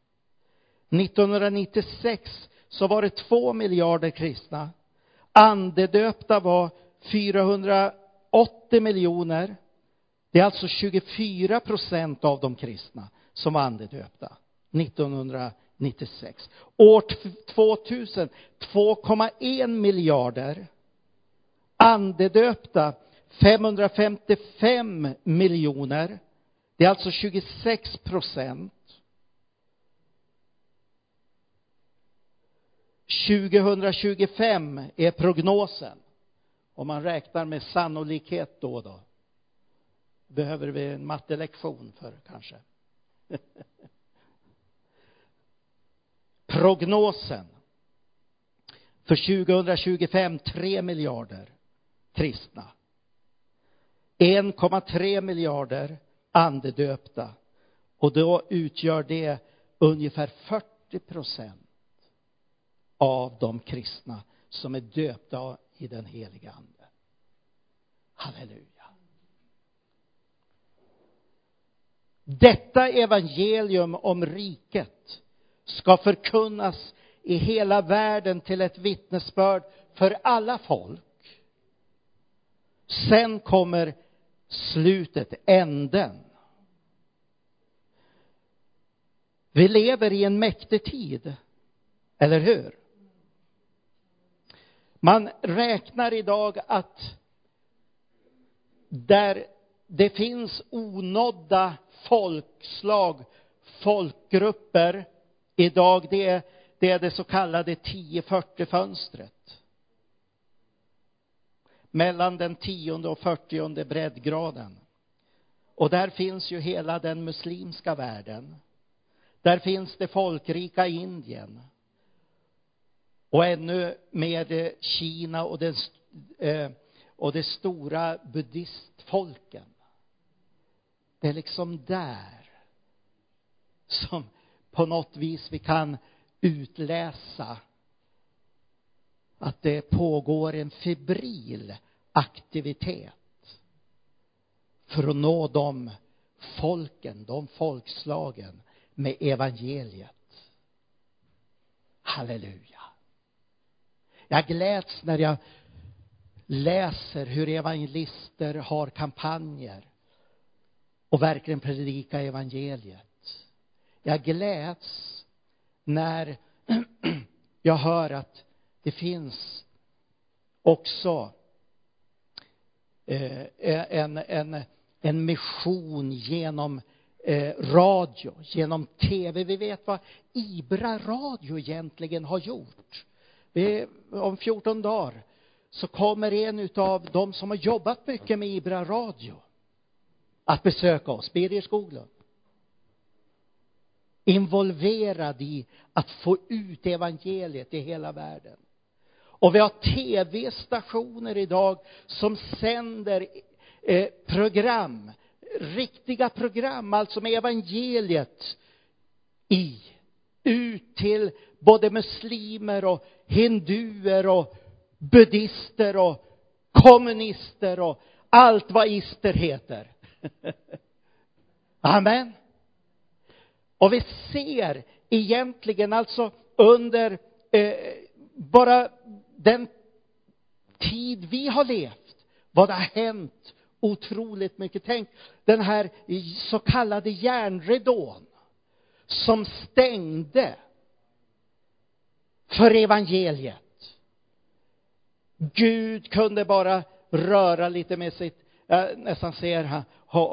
nittonhundranittiosex så var det två miljarder kristna. Andedöpta var fyrahundraåttio miljoner. Det är alltså tjugofyra procent av de kristna som var andedöpta nittonhundranittiosex. År tvåtusen, två komma en miljarder. Andedöpta femhundrafemtiofem miljoner. Det är alltså tjugosex procent. tjugohundratjugofem är prognosen. Om man räknar med sannolikhet då och då. Behöver vi en mattelektion för kanske. Prognosen. För tjugohundratjugofem, tre miljarder kristna. en komma tre miljarder andedöpta. Och då utgör det ungefär fyrtio procent av de kristna som är döpta i den heliga ande. Halleluja. Detta evangelium om riket ska förkunnas i hela världen till ett vittnesbörd för alla folk. Sen kommer slutet, änden. Vi lever i en mäktig tid, eller hur? Man räknar idag att där det finns onådda folkslag, folkgrupper idag, det är det, är det så kallade tio fyrtio-fönstret. Mellan den tionde och fyrtionde breddgraden. Och där finns ju hela den muslimska världen. Där finns det folkrika Indien. Och ännu mer Kina och det, och det stora buddhistfolken. Det är liksom där som på något vis vi kan utläsa att det pågår en febril aktivitet för att nå de folken, de folkslagen med evangeliet. Halleluja. Jag gläds när jag läser hur evangelister har kampanjer och verkligen predikar evangeliet. Jag gläds när jag hör att det finns också en, en, en mission genom radio, genom tv. Vi vet vad Ibra Radio egentligen har gjort. Vi, om fjorton dagar så kommer en av de som har jobbat mycket med Ibra Radio att besöka oss, Birger Skoglund. Involverad i att få ut evangeliet i hela världen. Och vi har tv-stationer idag som sänder eh, program, riktiga program, alltså med evangeliet i, ut till både muslimer och hinduer och buddhister och kommunister och allt vad ister heter. Amen. Och vi ser egentligen alltså under eh, bara den tid vi har levt vad det har hänt otroligt mycket. Tänk den här så kallade järnridån som stängde för evangeliet. Gud kunde bara röra lite med sitt, jag nästan ser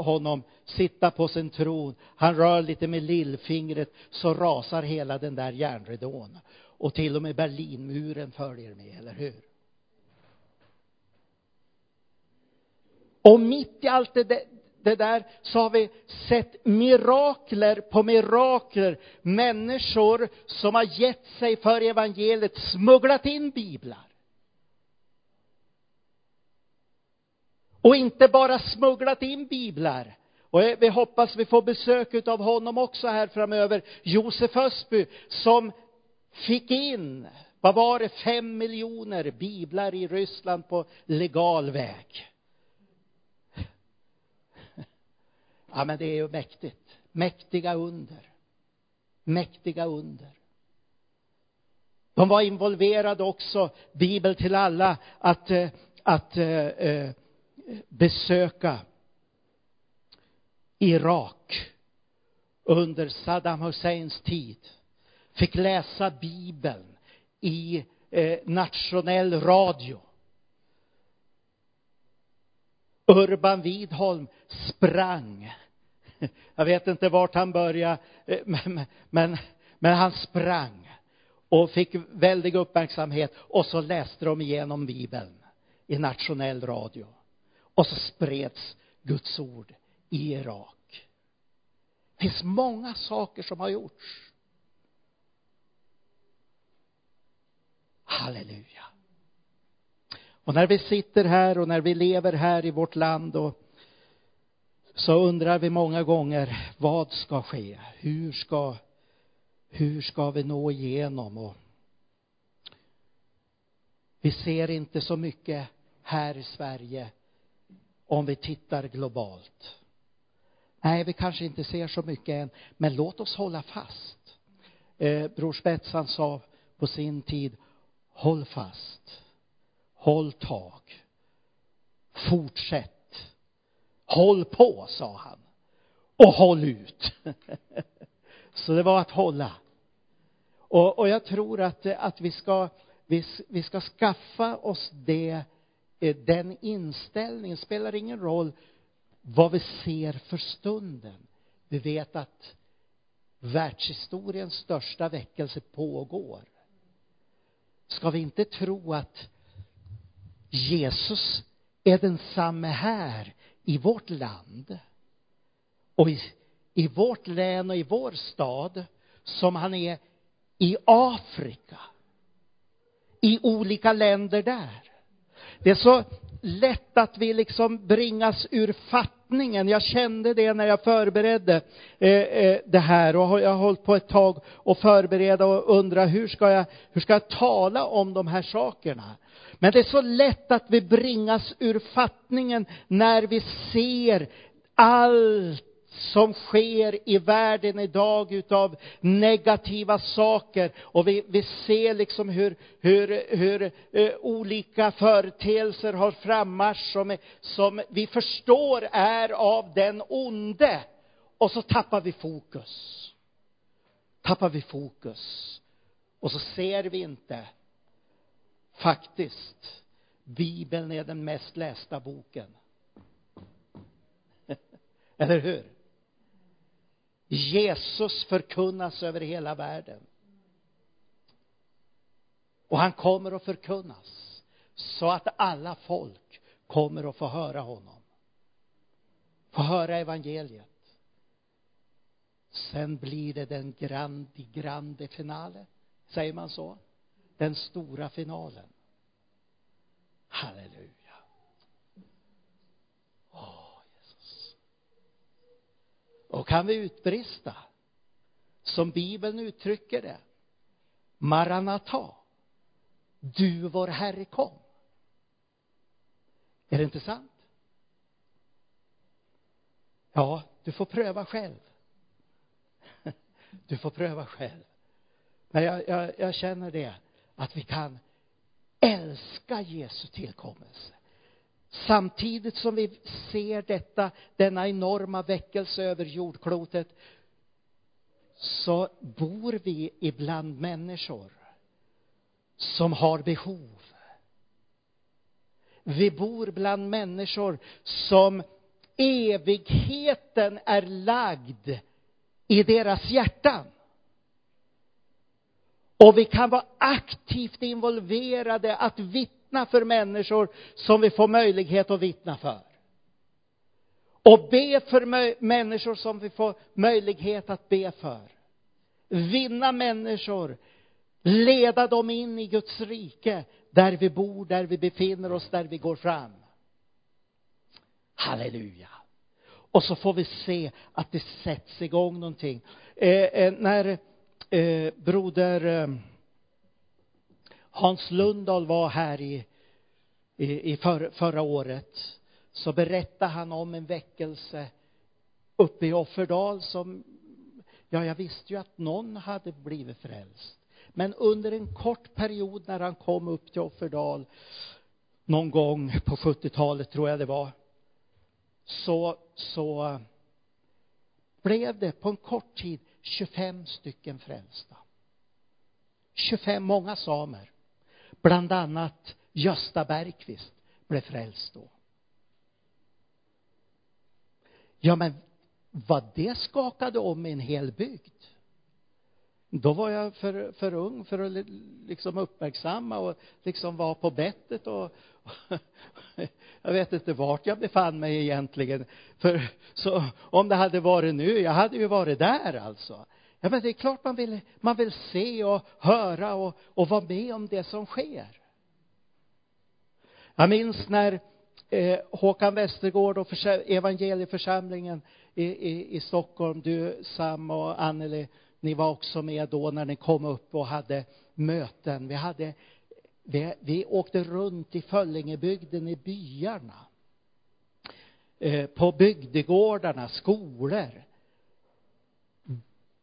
honom sitta på sin tron. Han rör lite med lillfingret så rasar hela den där järnridån. Och till och med Berlinmuren följer med, eller hur? Och mitt i allt det, det där så har vi sett mirakler på mirakler. Människor som har gett sig för evangeliet, smugglat in biblar. Och inte bara smugglat in biblar. Och vi hoppas vi får besök av honom också här framöver. Josef Ösby som fick in, vad var det, fem miljoner biblar i Ryssland på legal väg. Ja, men det är ju mäktigt. Mäktiga under. Mäktiga under. De var involverade också, Bibel till alla, att, att eh, besöka Irak under Saddam Husseins tid. Fick läsa Bibeln i eh, nationell radio. Urban Vidholm sprang. Jag vet inte vart han började, men, men, men han sprang. och fick väldig uppmärksamhet, och så läste de igenom Bibeln i nationell radio, och så spreds Guds ord i Irak. Det finns många saker som har gjorts. Halleluja. Och när vi sitter här och när vi lever här i vårt land, och så undrar vi många gånger, vad ska ske? Hur ska, hur ska vi nå igenom? Och vi ser inte så mycket här i Sverige om vi tittar globalt. Nej, vi kanske inte ser så mycket än, men låt oss hålla fast. Eh, Bror Spetsan sa på sin tid, håll fast, håll tag, fortsätt. Håll på, sa han. Och håll ut. Så det var att hålla. Och, och jag tror att, att vi, ska, vi, vi ska skaffa oss det, den inställningen. Spelar ingen roll vad vi ser för stunden. Vi vet att världshistoriens största väckelse pågår. Ska vi inte tro att Jesus är densamme här i vårt land och i, i vårt län och i vår stad som han är i Afrika, i olika länder där. Det är så lätt att vi liksom bringas ur fattningen. Jag kände det när jag förberedde eh, eh, det här, och jag har hållit på ett tag och förbereda och undra hur ska jag, hur ska jag tala om de här sakerna. Men det är så lätt att vi bringas ur fattningen när vi ser allt som sker i världen idag utav negativa saker. Och vi, vi ser liksom hur, hur, hur uh, olika företeelser har frammarsch som, som vi förstår är av den onde. Och så tappar vi fokus. Tappar vi fokus. Och så ser vi inte. Faktiskt, Bibeln är den mest lästa boken. Eller hur? Jesus förkunnas över hela världen. Och han kommer att förkunnas så att alla folk kommer att få höra honom. Få höra evangeliet. Sen blir det den grande, grande finale. Säger man så? Den stora finalen. Halleluja. Åh, Jesus. Och kan vi utbrista, som Bibeln uttrycker det, Maranatha, du vår Herre kom. Är det inte sant? Ja, du får pröva själv. Du får pröva själv. Men jag, jag, jag känner det. Att vi kan älska Jesu tillkommelse. Samtidigt som vi ser detta, denna enorma väckelse över jordklotet, så bor vi ibland människor som har behov. Vi bor bland människor som evigheten är lagd i deras hjärtan. Och vi kan vara aktivt involverade att vittna för människor som vi får möjlighet att vittna för. Och be för mö- människor som vi får möjlighet att be för. Vinna människor. Leda dem in i Guds rike. Där vi bor, där vi befinner oss, där vi går fram. Halleluja. Och så får vi se att det sätts igång någonting. Eh, eh, när... Eh, broder eh, Hans Lundahl var här i, i, i för, förra året, så berättade han om en väckelse uppe i Offerdal som, ja, jag visste ju att någon hade blivit frälst, men under en kort period när han kom upp till Offerdal någon gång på sjuttiotalet tror jag det var, så, så blev det på en kort tid tjugofem stycken frälsta. tjugofem, många samer. Bland annat Gösta Bergqvist blev frälst då. Ja, men vad det skakade om i en hel bygd. Då var jag för, för ung för att liksom uppmärksamma och liksom vara på bettet och, och jag vet inte vart jag befann mig egentligen. För så, om det hade varit nu, jag hade ju varit där alltså. Ja, men det är klart man vill, man vill se och höra och, och vara med om det som sker. Jag minns när eh, Håkan Västergård och försä- evangelieförsamlingen i, i, i Stockholm, du, Sam och Anneli, ni var också med då när ni kom upp och hade möten. Vi, hade, vi, vi åkte runt i Föllingebygden, i byarna. Eh, på bygdegårdarna, skolor.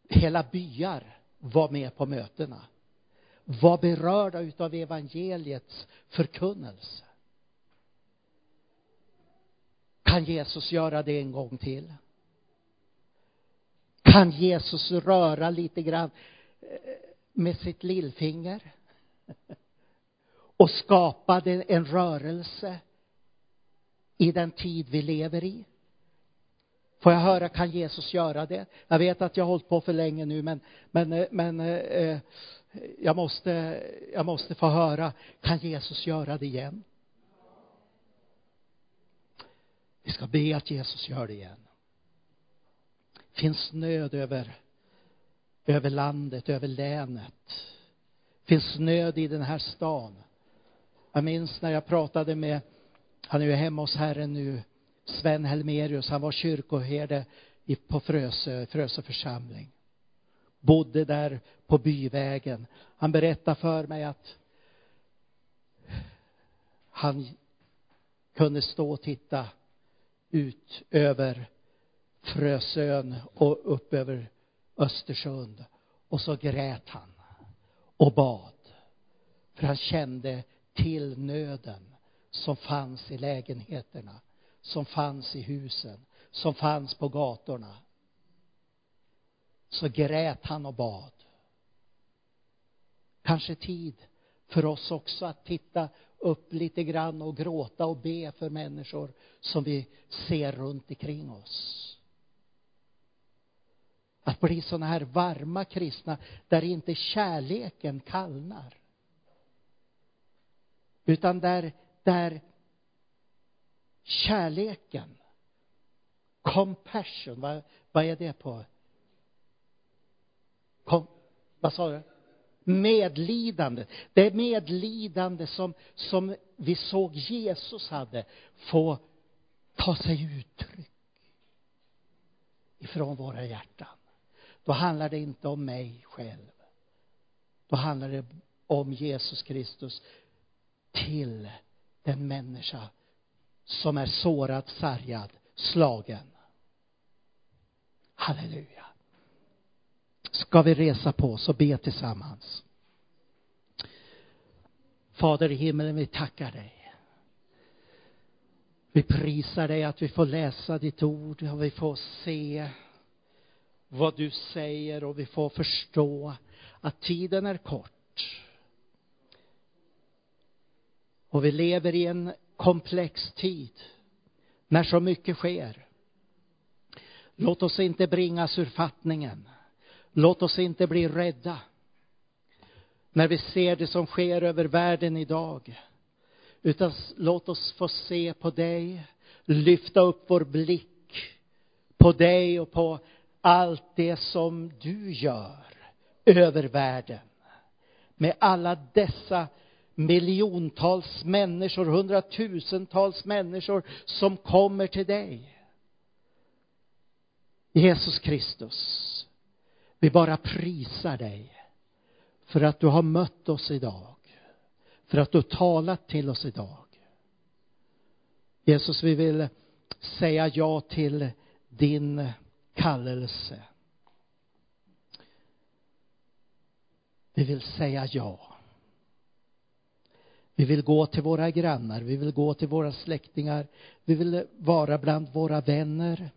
Hela byar var med på mötena. Var berörda utav evangeliets förkunnelse. Kan Jesus göra det en gång till? Kan Jesus röra lite grann med sitt lillfinger och skapa en rörelse i den tid vi lever i? Får jag höra, kan Jesus göra det? Jag vet att jag har hållit på för länge nu, men, men, men eh, jag, måste, jag måste få höra, kan Jesus göra det igen? Vi ska be att Jesus gör det igen. Finns nöd över, över landet, över länet. Finns nöd i den här stan. Jag minns när jag pratade med, han är ju hemma hos Herren nu, Sven Helmerius. Han var kyrkoherde i, på Frösö, Frösöförsamling. Bodde där på byvägen. Han berättade för mig att han kunde stå och titta ut över Frösön och upp över Östersund. Och så grät han och bad. För han kände till nöden som fanns i lägenheterna, som fanns i husen, som fanns på gatorna. Så grät han och bad. Kanske tid för oss också att titta upp lite grann och gråta och be för människor som vi ser runt omkring oss. Att bli såna här varma kristna där inte kärleken kallnar. Utan där, där kärleken, compassion, vad, vad är det på? Kom, vad sa du? Medlidande. Det är medlidande som, som vi såg Jesus hade få ta sig uttryck ifrån våra hjärtan. Då handlar det inte om mig själv. Då handlar det om Jesus Kristus till den människa som är sårad, sargad, slagen. Halleluja. Ska vi resa på oss och be tillsammans. Fader i himmelen, vi tackar dig. Vi prisar dig att vi får läsa ditt ord och vi får se vad du säger och vi får förstå att tiden är kort. Och vi lever i en komplex tid när så mycket sker. Låt oss inte bringas ur fattningen. Låt oss inte bli rädda när vi ser det som sker över världen idag. Utan låt oss få se på dig, lyfta upp vår blick på dig och på allt det som du gör över världen. Med alla dessa miljontals människor, hundratusentals människor som kommer till dig. Jesus Kristus, vi bara prisar dig för att du har mött oss idag. För att du talat till oss idag. Jesus, vi vill säga ja till din kallelse. Vi vill säga ja. Vi vill gå till våra grannar. Vi vill gå till våra släktingar. Vi vill vara bland våra vänner.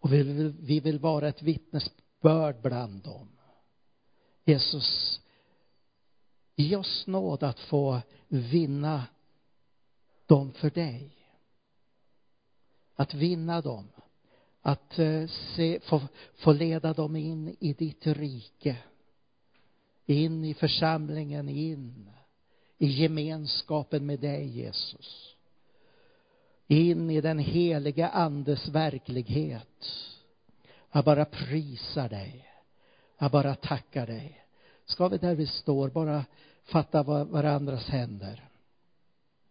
Och vi vill, vi vill vara ett vittnesbörd bland dem. Jesus, ge oss nåd att få vinna dem för dig. Att vinna dem. att se, få, få leda dem in i ditt rike, in i församlingen, in i gemenskapen med dig, Jesus, in i den heliga andes verklighet. Jag bara prisar dig, jag bara tackar dig. Ska vi där vi står bara fatta varandras händer.